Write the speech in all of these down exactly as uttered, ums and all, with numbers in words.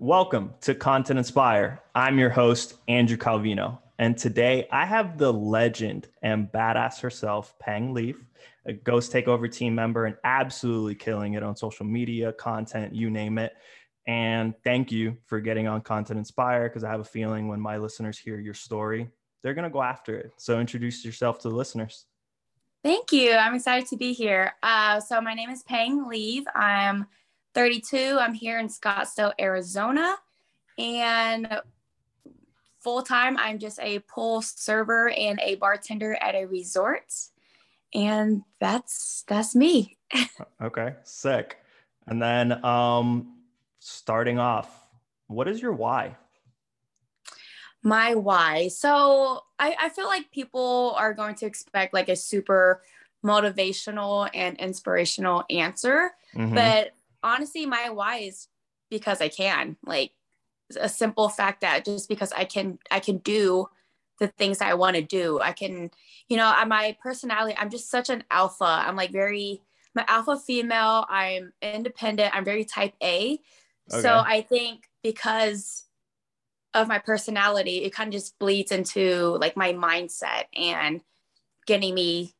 Welcome to Content Inspire. I'm your host, Andrew Calvino. And today I have the legend and badass herself, Pang Leaf, a Ghost Takeover team member and absolutely killing it on social media, content, you name it. And thank you for getting on Content Inspire, because I have a feeling when my listeners hear your story, they're going to go after it. So introduce yourself to the listeners. Thank you. I'm excited to be here. Uh, so my name is Pang Leaf. I'm thirty-two. I'm here in Scottsdale, Arizona, and full-time I'm just a pool server and a bartender at a resort, and that's that's me. Okay, sick. And then um starting off, what is your why? My why. So I, I feel like people are going to expect like a super motivational and inspirational answer, mm-hmm. but honestly, my why is because I can. Like a simple fact that just because I can, I can do the things I want to do. I can, you know, my personality, I'm just such an alpha. I'm like very, my alpha female. I'm independent. I'm very type A. Okay. So I think because of my personality, it kind of just bleeds into like my mindset and getting me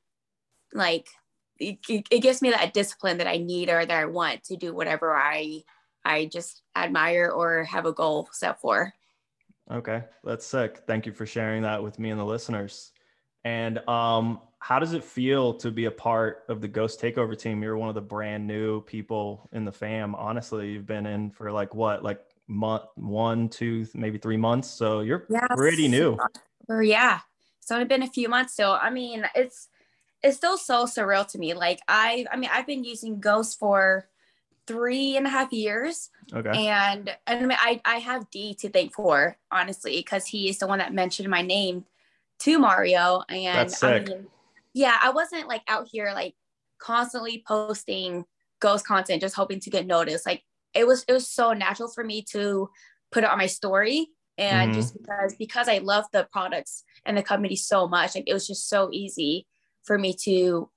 like, It, it gives me that discipline that I need or that I want to do whatever I I just admire or have a goal set for. Okay, that's sick. Thank you for sharing that with me and the listeners. And um, how does it feel to be a part of the Ghost Takeover team? You're one of the brand new people in the fam. Honestly, you've been in for like what, like month, one, two, maybe three months. So you're yes. pretty new. Yeah, it's only been a few months. So I mean, it's it's still so surreal to me. Like I, I mean, I've been using Ghost for three and a half years. Okay. And, and I mean, I, I have D to thank for, honestly, because he is the one that mentioned my name to Mario. And that's sick. I mean, yeah, I wasn't like out here, like constantly posting Ghost content, just hoping to get noticed. Like it was, it was so natural for me to put it on my story. And mm-hmm. just because, because I love the products and the company so much, like it was just so easy for me to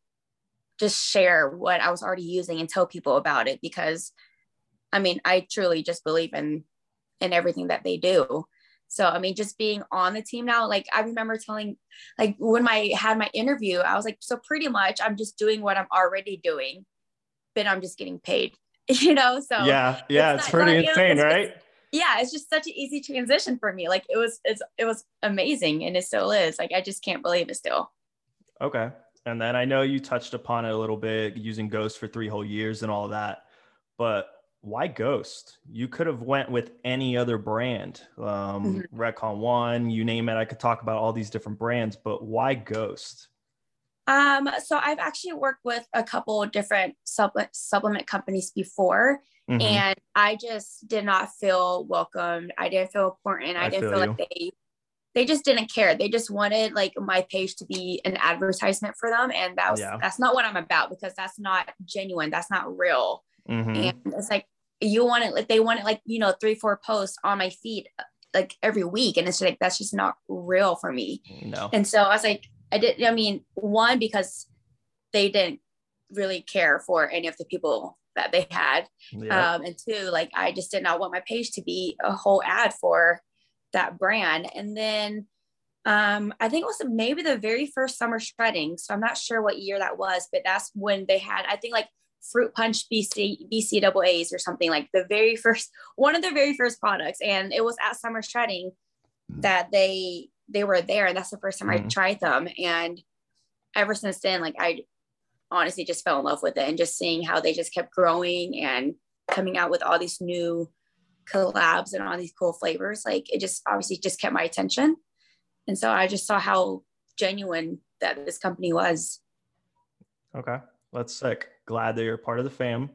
just share what I was already using and tell people about it, because I mean, I truly just believe in, in everything that they do. So, I mean, just being on the team now, like I remember telling, like when I had my interview, I was like, so pretty much I'm just doing what I'm already doing, but I'm just getting paid, you know? So yeah, yeah, it's, it's pretty like, insane, you know, right? Just, yeah. It's just such an easy transition for me. Like it was, it's, it was amazing. And it still is. Like, I just can't believe it still. Okay. And then I know you touched upon it a little bit using Ghost for three whole years and all that, but why Ghost? You could have went with any other brand, um, mm-hmm. Retcon One, you name it. I could talk about all these different brands, but why Ghost? Um, so I've actually worked with a couple of different supplement supplement companies before, mm-hmm. and I just did not feel welcomed. I didn't feel important. I, I didn't feel, feel like they They just didn't care. They just wanted like my page to be an advertisement for them. And that was, yeah. that's not what I'm about, because that's not genuine. That's not real. Mm-hmm. And it's like, you want it, like they want it, like, you know, three, four posts on my feed, like every week. And it's just like, that's just not real for me. No. And so I was like, I didn't, I mean, one, because they didn't really care for any of the people that they had. Yeah. Um, and two, like, I just did not want my page to be a whole ad for that brand. And then um I think it was maybe the very first summer shredding, so I'm not sure what year that was, but that's when they had, I think, like fruit punch B C B C A As or something, like the very first one of the very first products. And it was at summer shredding that they they were there, and that's the first time mm-hmm. I tried them. And ever since then, like I honestly just fell in love with it, and just seeing how they just kept growing and coming out with all these new collabs and all these cool flavors, like it just obviously just kept my attention. And so I just saw how genuine that this company was. Okay, that's sick. Glad that you're part of the fam.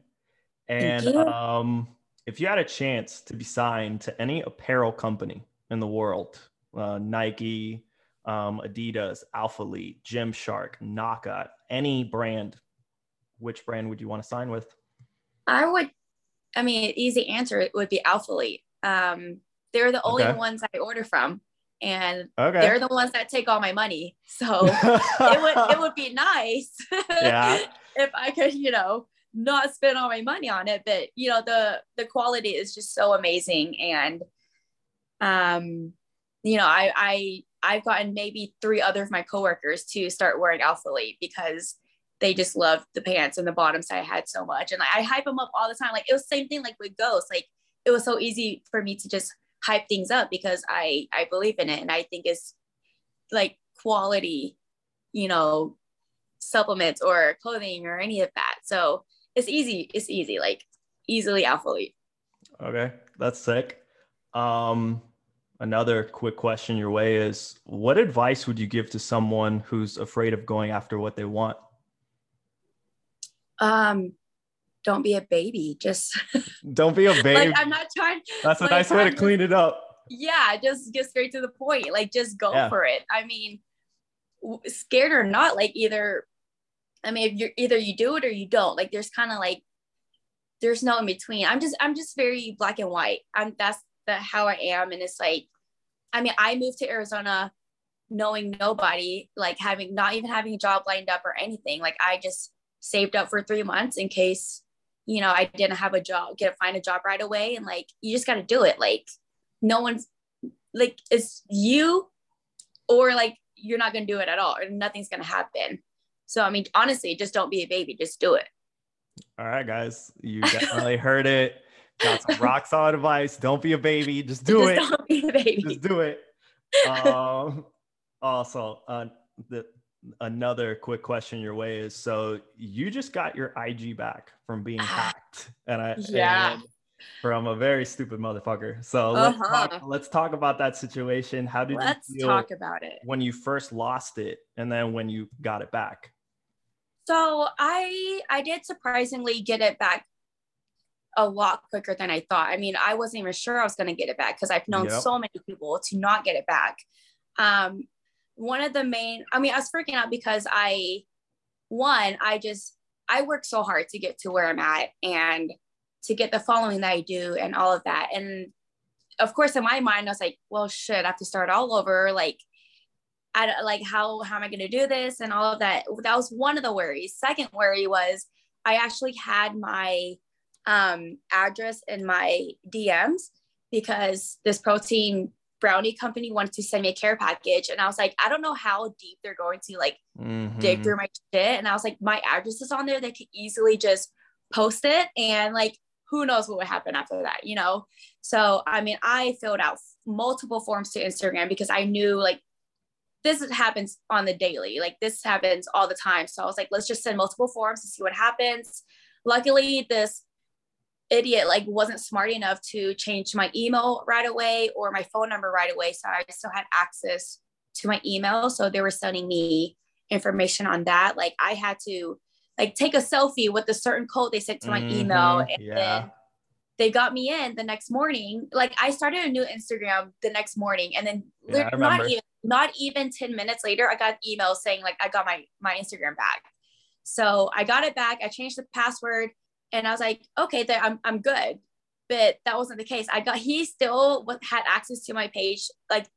And um if you had a chance to be signed to any apparel company in the world, uh, Nike, um, Adidas, Alphalete, Gymshark, Naka, any brand, which brand would you want to sign with? I would I mean, easy answer would be Alphalete. Um, they're the only okay. ones I order from, and okay. they're the ones that take all my money. So it would it would be nice yeah. if I could, you know, not spend all my money on it, but you know, the, the quality is just so amazing. And, um, you know, I, I, I've gotten maybe three other of my coworkers to start wearing Alphalete because they just loved the pants and the bottoms I had so much. And like, I hype them up all the time. Like it was the same thing, like with Ghost, like it was so easy for me to just hype things up because I, I believe in it. And I think it's like quality, you know, supplements or clothing or any of that. So it's easy. It's easy, like easily Alphalete. Okay. That's sick. Um, Another quick question your way is, what advice would you give to someone who's afraid of going after what they want? Um, don't be a baby. Just don't be a baby. Like, I'm not trying. That's like, a nice way I'm to clean just, it up. Yeah, just get straight to the point. Like, just go yeah. for it. I mean, w- scared or not, like either. I mean, if you're either you do it or you don't. Like, there's kind of like, there's no in between. I'm just, I'm just very black and white. I'm that's. That how I am. And it's like, I mean, I moved to Arizona knowing nobody, like having not even having a job lined up or anything. Like I just saved up for three months in case, you know, I didn't have a job, get find a job right away. And like, you just got to do it. Like no one's like, it's you or like, you're not going to do it at all or nothing's going to happen. So, I mean, honestly, just don't be a baby, just do it. All right, guys, you definitely heard it. Got some rock solid advice. Don't be a baby. Just do just it. Don't be a baby. Just do it. Um, also, uh, the, another quick question your way is, so you just got your I G back from being hacked. And I, yeah. And from a very stupid motherfucker. So let's, uh-huh. talk, let's talk about that situation. How did let's you feel talk about it when you first lost it and then when you got it back? So I, I did surprisingly get it back a lot quicker than I thought. I mean, I wasn't even sure I was going to get it back because I've known yep. so many people to not get it back. Um, one of the main, I mean, I was freaking out because I, one, I just, I worked so hard to get to where I'm at and to get the following that I do and all of that. And of course, in my mind, I was like, well, shit, I have to start all over. Like, I like, how, how am I going to do this? And all of that. That was one of the worries. Second worry was I actually had my um, address in my D Ms because this protein brownie company wanted to send me a care package. And I was like, I don't know how deep they're going to like mm-hmm. dig through my shit. And I was like, my address is on there. They could easily just post it. And like, who knows what would happen after that, you know? So, I mean, I filled out multiple forms to Instagram because I knew like this happens on the daily, like this happens all the time. So I was like, let's just send multiple forms to see what happens. Luckily this idiot like wasn't smart enough to change my email right away or my phone number right away, so I still had access to my email, so they were sending me information on that. Like I had to like take a selfie with a certain code they sent to my mm-hmm. email, and yeah. then they got me in the next morning. Like I started a new Instagram the next morning, and then yeah, not even not even ten minutes later I got an email saying like I got my my Instagram back. So I got it back, I changed the password. And I was like, okay, I'm I'm good. But that wasn't the case. I got, he still had access to my page like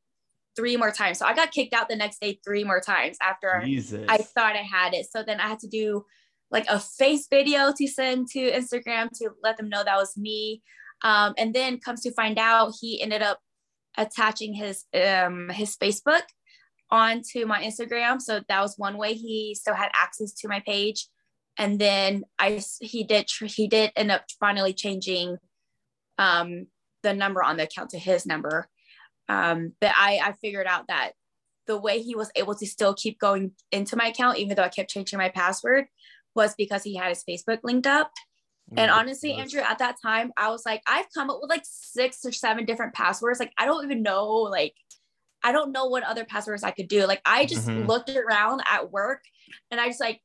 three more times. So I got kicked out the next day, three more times after Jesus. I thought I had it. So then I had to do like a face video to send to Instagram to let them know that was me. Um, and then comes to find out he ended up attaching his, um, his Facebook onto my Instagram. So that was one way he still had access to my page. And then I, he did, he did end up finally changing um, the number on the account to his number. Um, but I, I figured out that the way he was able to still keep going into my account, even though I kept changing my password, was because he had his Facebook linked up. And honestly, Andrew, at that time, I was like, I've come up with like six or seven different passwords. Like, I don't even know, like, I don't know what other passwords I could do. Like, I just mm-hmm. looked around at work and I just like,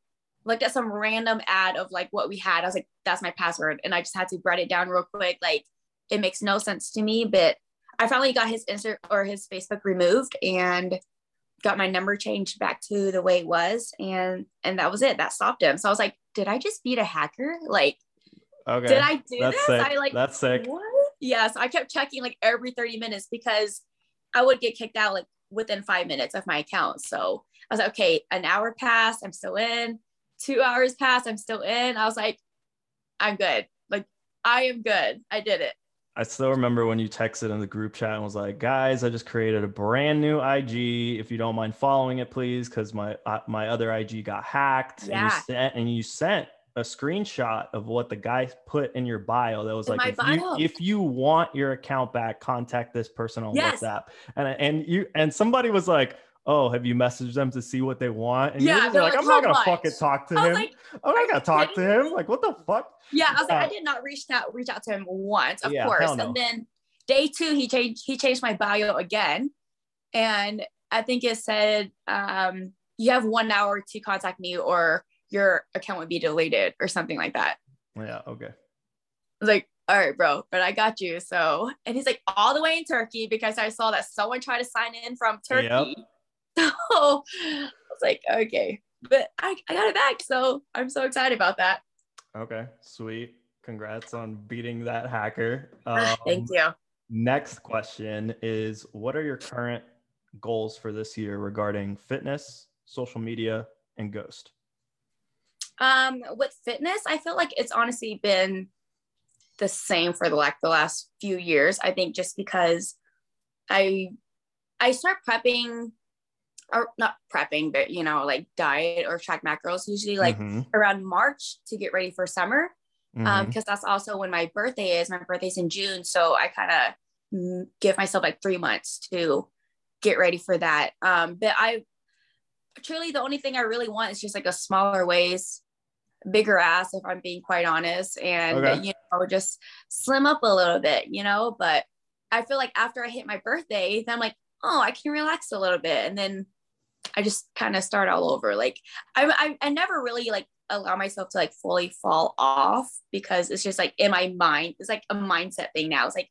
looked at some random ad of like what we had. I was like, that's my password. And I just had to write it down real quick. Like it makes no sense to me, but I finally got his Insta or his Facebook removed and got my number changed back to the way it was. And, and that was it. That stopped him. So I was like, did I just beat a hacker? Like, okay. Did I do that's this? Sick. I like, that's sick. What? Yeah. So I kept checking like every thirty minutes because I would get kicked out like within five minutes of my account. So I was like, okay, an hour passed. I'm still in. Two hours passed, I'm still in. I was like, I'm good. Like, I am good. I did it. I still remember when you texted in the group chat and was like, guys, I just created a brand new I G. If you don't mind following it, please, because my uh, my other I G got hacked. Yeah. And you sent, and you sent a screenshot of what the guy put in your bio that was in like, if you, if you want your account back, contact this person on yes. WhatsApp. And and you and somebody was like, oh, have you messaged them to see what they want? And yeah, you're just like, like, I'm not going to fucking talk to him. Like, I'm not going to talk kidding? to him. Like, what the fuck? Yeah, I was uh, like, I did not reach out, reach out to him once, of yeah, course. No. And then day two, he changed, he changed my bio again. And I think it said, um, you have one hour to contact me or your account would be deleted or something like that. Yeah, okay. Like, all right, bro, but I got you. So, and he's like all the way in Turkey because I saw that someone tried to sign in from Turkey. Yep. So I was like, okay, but I, I got it back. So I'm so excited about that. Okay, sweet. Congrats on beating that hacker. Um, Thank you. Next question is, what are your current goals for this year regarding fitness, social media, and Ghost? Um, with fitness, I feel like it's honestly been the same for the, like, the last few years. I think just because I, I start prepping or not prepping, but, you know, like diet or track macros usually like mm-hmm. around March to get ready for summer. Mm-hmm. Um, cause that's also when my birthday is. My birthday's in June. So I kind of give myself like three months to get ready for that. Um, but I truly, the only thing I really want is just like a smaller waist, bigger ass, if I'm being quite honest, and, okay. you know, just slim up a little bit, you know, but I feel like after I hit my birthday, then I'm like, oh, I can relax a little bit. And then I just kind of start all over. Like I, I I never really like allow myself to like fully fall off because it's just like in my mind, it's like a mindset thing now. It's like,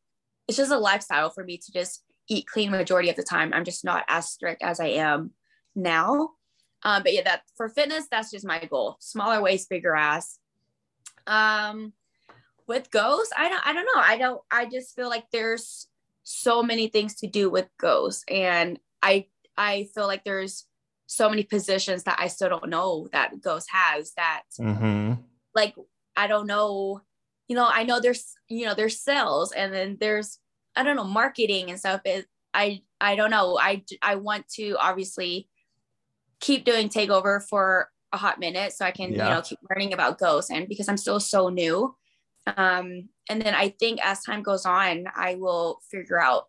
it's just a lifestyle for me to just eat clean majority of the time. I'm just not as strict as I am now. Um, but yeah, that for fitness, that's just my goal. Smaller waist, bigger ass. Um, with Ghost, I don't, I don't know. I don't, I just feel like there's so many things to do with Ghost. And I, I feel like there's so many positions that I still don't know that Ghost has that mm-hmm. like, I don't know, you know, I know there's, you know, there's sales and then there's, I don't know, marketing and stuff. It, I, I don't know. I, I want to obviously keep doing takeover for a hot minute so I can, yeah. you know, keep learning about Ghost and because I'm still so new. Um, and then I think as time goes on, I will figure out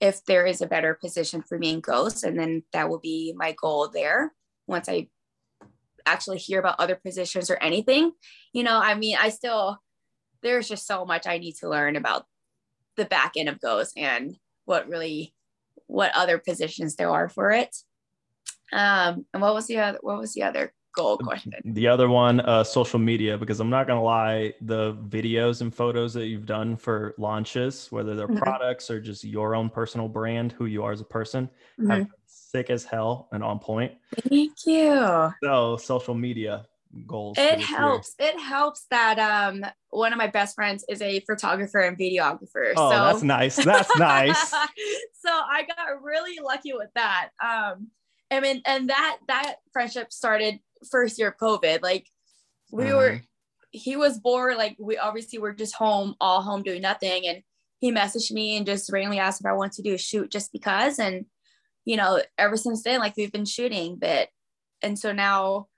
if there is a better position for me in Ghost, and then that will be my goal there. Once I actually hear about other positions or anything, you know, I mean, I still, there's just so much I need to learn about the back end of Ghost and what really, what other positions there are for it. Um, and what was the other, what was the other goal question? The other one, uh, social media, because I'm not going to lie, the videos and photos that you've done for launches, whether they're mm-hmm. products or just your own personal brand, who you are as a person, mm-hmm. have been sick as hell and on point. Thank you. So social media goals. It helps. Year. It helps that um, one of my best friends is a photographer and videographer. Oh, so. That's nice. That's nice. So I got really lucky with that. Um, I mean, and that, that friendship started first year of COVID, like we mm-hmm. were, he was bored. Like we obviously were just home, all home doing nothing. And he messaged me and just randomly asked if I wanted to do a shoot just because, and, you know, ever since then, like we've been shooting, but, and so now,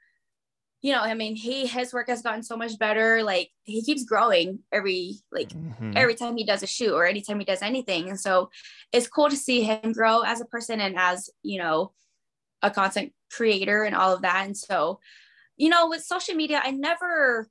you know, I mean, he, his work has gotten so much better. Like he keeps growing every, like mm-hmm. every time he does a shoot or anytime he does anything. And so it's cool to see him grow as a person and as, you know, a content creator and all of that. And so, you know, with social media, I never,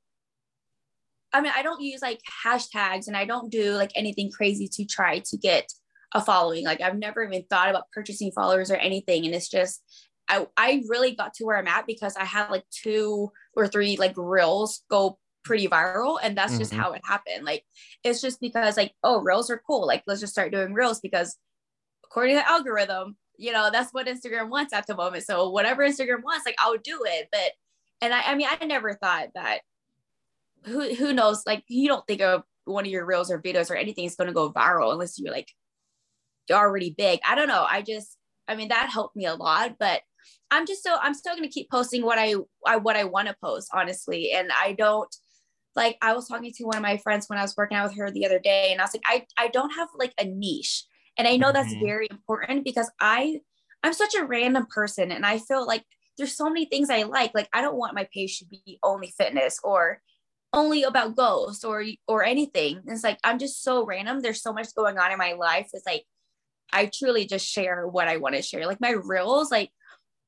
I mean, I don't use like hashtags and I don't do like anything crazy to try to get a following. Like I've never even thought about purchasing followers or anything. And it's just, I, I really got to where I'm at because I had like two or three like reels go pretty viral. And that's mm-hmm. just how it happened. Like, it's just because like, oh, reels are cool. Like, let's just start doing reels because according to the algorithm, you know, that's what Instagram wants at the moment. So whatever Instagram wants, like I'll do it. But, and I, I mean, I never thought that who, who knows, like you don't think of one of your reels or videos or anything is going to go viral unless you're like, you're already big. I don't know. I just, I mean, that helped me a lot, but I'm just so, I'm still going to keep posting what I, I, what I want to post, honestly. And I don't Like, I was talking to one of my friends when I was working out with her the other day, and I was like, I, I don't have like a niche. And I know that's very important, because I, I'm such a random person, and I feel like there's so many things I like. Like, I don't want my page to be only fitness or only about ghosts or, or anything. It's like, I'm just so random. There's so much going on in my life. It's like, I truly just share what I want to share. Like my reels, like,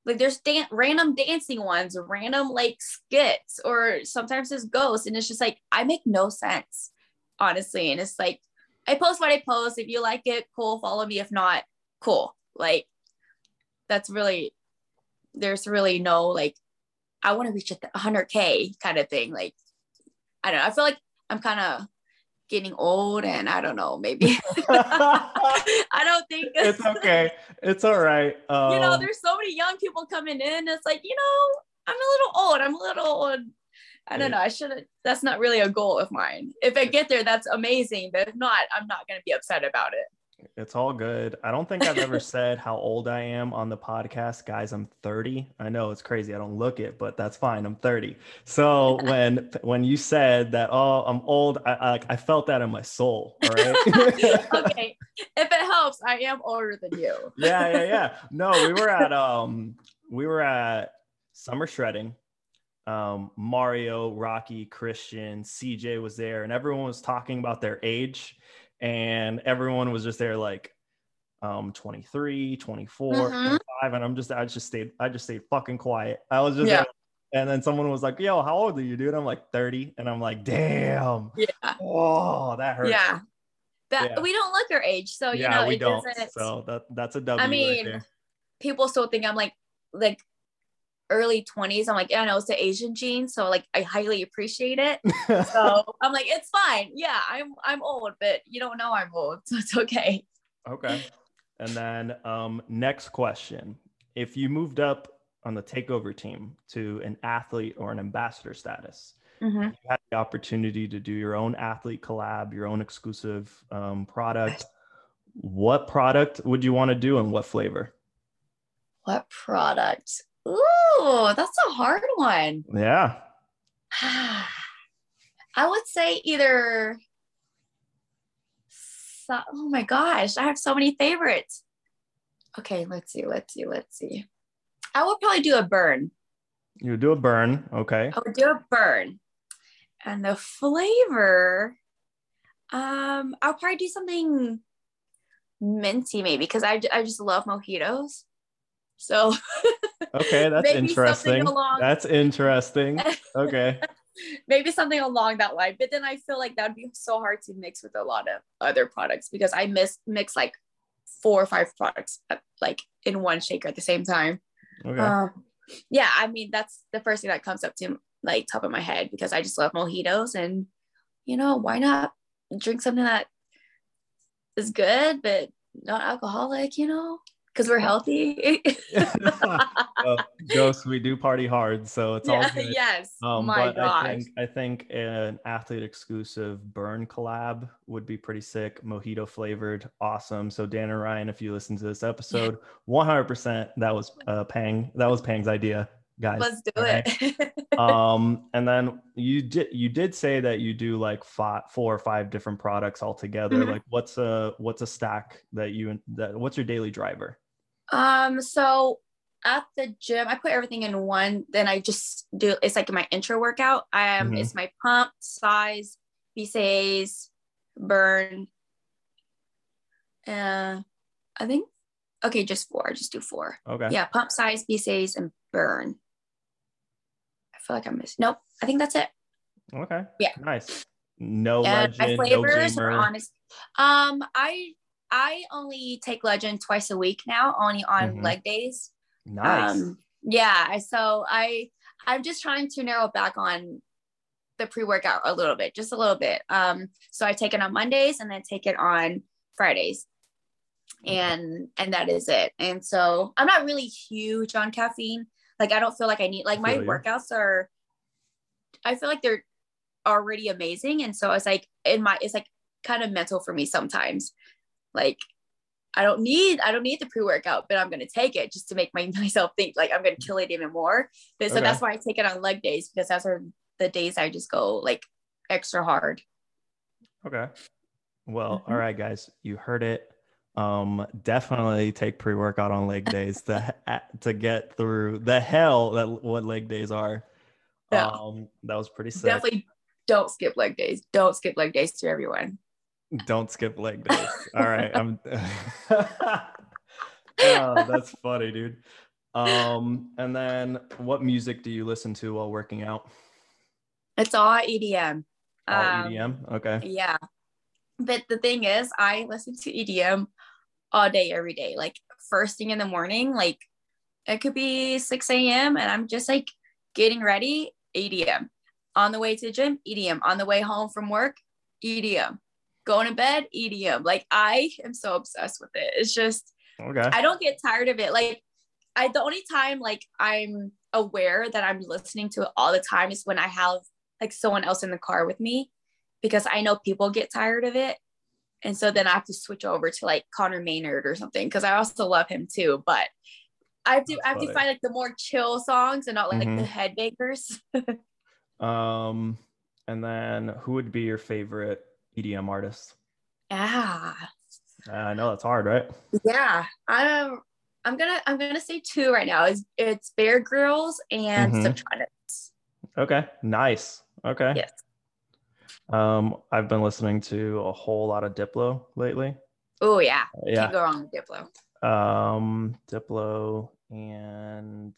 like there's dan- random dancing ones, random like skits, or sometimes there's ghosts. And it's just like, I make no sense, honestly. And it's like, I post what I post. If you like it, cool. Follow me. If not, cool. Like, that's really, there's really no, like, I want to reach a hundred K kind of thing. Like, I don't know. I feel like I'm kind of getting old, and I don't know, maybe I don't think it's okay. It's all right. Um, you know, there's so many young people coming in. It's like, you know, I'm a little old. I'm a little old. I don't know. I shouldn't, that's not really a goal of mine. If I get there, that's amazing. But if not, I'm not going to be upset about it. It's all good. I don't think I've ever said how old I am on the podcast. Guys, I'm thirty. I know it's crazy. I don't look it, but that's fine. I'm thirty. So when, when you said that, oh, I'm old, I, I, I felt that in my soul. All right. Okay. If it helps, I am older than you. yeah. Yeah. Yeah. No, we were at, um, we were at Summer Shredding. Um, Mario, Rocky, Christian, C J was there, and everyone was talking about their age, and everyone was just there like, um, twenty-three, twenty-four, mm-hmm. twenty-five. And I'm just, I just stayed, I just stayed fucking quiet. I was just, yeah. Like, and then someone was like, yo, how old are you, dude? I'm like thirty. And I'm like, damn. Yeah. Oh, that hurts. Yeah. That yeah. We don't look our age. So, you yeah, know, we it don't. Doesn't... So that, that's a W. I mean, right there. People still think I'm like, like, early twenties. I'm like, yeah, no, it's the Asian gene, so like I highly appreciate it. So I'm like, it's fine. Yeah, I'm I'm old, but you don't know I'm old, so it's okay. Okay. And then um next question. If you moved up on the takeover team to an athlete or an ambassador status, mm-hmm. you had the opportunity to do your own athlete collab, your own exclusive um product. What product would you want to do, and what flavor? What product? Ooh, that's a hard one. Yeah. I would say either. So, oh my gosh, I have so many favorites. Okay, let's see, let's see, let's see. I would probably do a burn. You would do a burn, okay. I would do a burn. And the flavor, um, I'll probably do something minty maybe, because I, I just love mojitos. So okay, that's interesting. Along, that's interesting. Okay. Maybe something along that line. But then I feel like that would be so hard to mix with a lot of other products, because I miss mix like four or five products like in one shaker at the same time. Okay. Um, yeah, I mean, that's the first thing that comes up to like top of my head, because I just love mojitos, and you know, why not drink something that is good but not alcoholic, you know? Because we're healthy. uh, Ghosts, we do party hard, so it's yeah, all good. Yes, um, my but gosh. I think, I think an athlete exclusive burn collab would be pretty sick. Mojito flavored, awesome. So Dan and Ryan, if you listen to this episode, one hundred percent that was uh, Pang. That was Pang's idea, guys. Let's do okay. it. um, and then you did you did say that you do like five, four or five different products altogether. Mm-hmm. Like, what's a what's a stack that you that what's your daily driver? Um, so at the gym, I put everything in one, then I just do, it's like my intro workout. Um, mm-hmm. It's my pump, size, B C A As, burn. Uh, I think, okay, just four, just do four. Okay. Yeah. Pump, size, B C A As, and burn. I feel like I missed. Nope. I think that's it. Okay. Yeah. Nice. No and legend, my flavors no gamer. Are honest. Um, I, I only take Legend twice a week now, only on mm-hmm. leg days. Nice. Um, yeah. So I, I'm just trying to narrow back on the pre-workout a little bit, just a little bit. Um, so I take it on Mondays and then take it on Fridays, and, and that is it. And so I'm not really huge on caffeine. Like, I don't feel like I need, like my you. workouts are, I feel like they're already amazing. And so it's like in my, it's like kind of mental for me sometimes. Like, I don't need, I don't need the pre-workout, but I'm going to take it just to make my, myself think like I'm going to kill it even more. But, so okay. that's why I take it on leg days, because those are the days I just go like extra hard. Okay. Well, all right, guys, you heard it. Um, definitely take pre-workout on leg days to to get through the hell that what leg days are. Yeah. Um, that was pretty sick. Definitely don't skip leg days. Don't skip leg days to everyone. Don't skip leg days. All right. I'm oh, that's funny, dude. Um, and then what music do you listen to while working out? It's all E D M. All um, E D M? Okay. Yeah. But the thing is, I listen to E D M all day, every day. Like first thing in the morning, like it could be six a.m. and I'm just like getting ready, E D M. On the way to the gym, E D M. On the way home from work, E D M. Going to bed, E D M. Like I am so obsessed with it. It's just, okay. I don't get tired of it. Like I, the only time like I'm aware that I'm listening to it all the time is when I have like someone else in the car with me, because I know people get tired of it. And so then I have to switch over to like Connor Maynard or something, because I also love him too. But I have to, That's I have funny. to find like the more chill songs and not like, mm-hmm. like the head bakers. um, and then who would be your favorite E D M artist? Ah, uh, I know that's hard, right? Yeah, I'm. I'm gonna. I'm gonna say two right now. It's it's Bear Grylls and mm-hmm. Subtronics. Okay. Nice. Okay. Yes. Um, I've been listening to a whole lot of Diplo lately. Oh yeah. yeah. Can't go wrong with Diplo. Um, Diplo and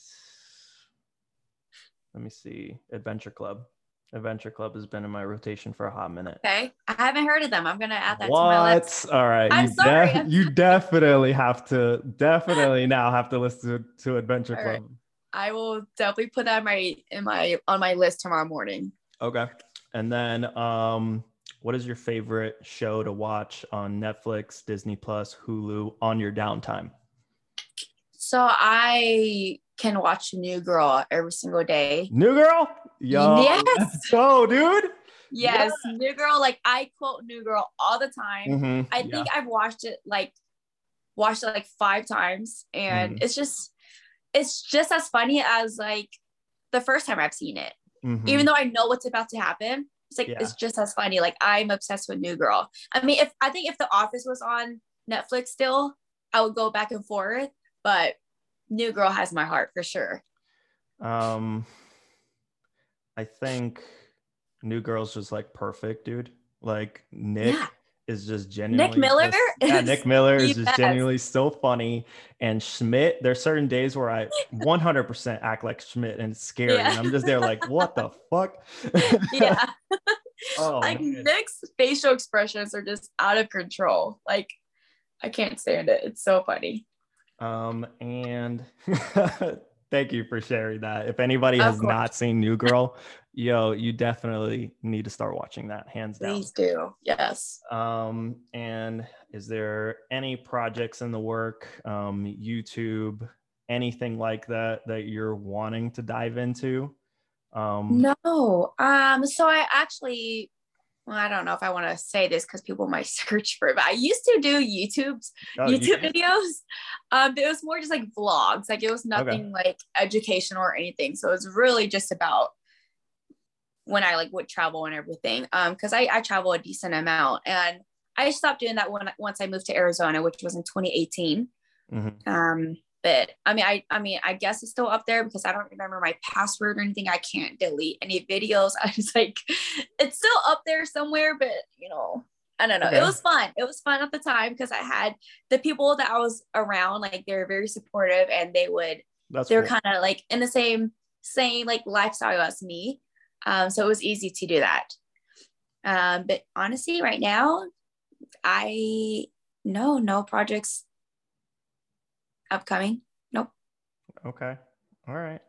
let me see, Adventure Club. Adventure Club has been in my rotation for a hot minute. Okay. I haven't heard of them. I'm going to add that what? to my list. All right. I'm you sorry. Def- you definitely have to, definitely now have to listen to, to Adventure All Club. Right. I will definitely put that in my, in my, on my list tomorrow morning. Okay. And then um, what is your favorite show to watch on Netflix, Disney Plus, Hulu on your downtime? So I can watch New Girl every single day. New Girl? Yo, yes. So, dude. Yes. Yeah. New Girl. Like I quote New Girl all the time. Mm-hmm. I think yeah. I've watched it like watched it like five times. And mm. it's just it's just as funny as like the first time I've seen it. Mm-hmm. Even though I know what's about to happen. It's like yeah. it's just as funny. Like I'm obsessed with New Girl. I mean, if I think if The Office was on Netflix still, I would go back and forth, but New Girl has my heart for sure. Um I think New Girl's just like perfect, dude. Like Nick yeah. is just genuinely Nick Miller. Just, yeah, Nick Miller is just best. genuinely so funny. And Schmidt, there's certain days where I one hundred percent act like Schmidt and it's scary, yeah. and I'm just there like, what the fuck? yeah. oh, like man. Nick's facial expressions are just out of control. Like I can't stand it. It's so funny. Um and. Thank you for sharing that. If anybody has not seen New Girl, yo, you definitely need to start watching that, hands down. Please do, yes. Um, and is there any projects in the work, um, YouTube, anything like that that you're wanting to dive into? Um, no. Um, so I actually, well, I don't know if I want to say this because people might search for it, but I used to do YouTube's oh, YouTube you- videos. Um, but it was more just like vlogs. Like it was nothing okay. like educational or anything. So it was really just about when I like would travel and everything. Um, cause I, I travel a decent amount and I stopped doing that when, once I moved to Arizona, which was in twenty eighteen. Mm-hmm. Um, but I mean, I, I mean, I guess it's still up there because I don't remember my password or anything. I can't delete any videos. I was like, it's still up there somewhere, but you know, I don't know. Okay. It was fun. It was fun at the time because I had the people that I was around, like they were very supportive and they would, That's they were cool. kind of like in the same, same like lifestyle as me. Um, so it was easy to do that. Um, but honestly, right now, I, no, no projects upcoming. Nope. Okay. All right.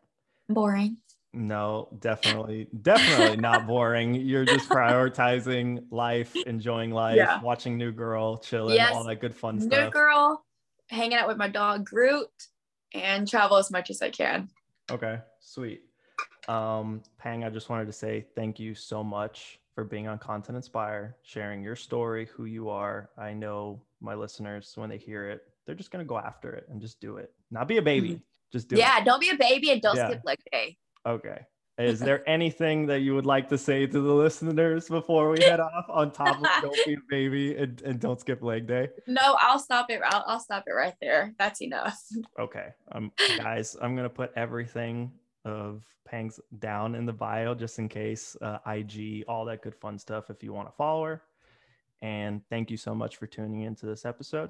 Boring. No, definitely, definitely not boring. You're just prioritizing life, enjoying life, yeah. watching New Girl, chilling, yes. all that good fun New stuff. New Girl, hanging out with my dog Groot, and travel as much as I can. Okay, sweet. Um, Pang, I just wanted to say thank you so much for being on Content Inspire, sharing your story, who you are. I know my listeners, when they hear it, they're just going to go after it and just do it. Not be a baby. Mm-hmm. Just do yeah, it. Yeah, don't be a baby and don't yeah. skip leg day. Okay. Is there anything that you would like to say to the listeners before we head off on top of don't be a baby and, and don't skip leg day? No, I'll stop it. I'll, I'll stop it right there. That's enough. Okay. Um, guys, I'm going to put everything of Pang's down in the bio just in case, uh, I G, all that good fun stuff if you want to follow her. And thank you so much for tuning into this episode.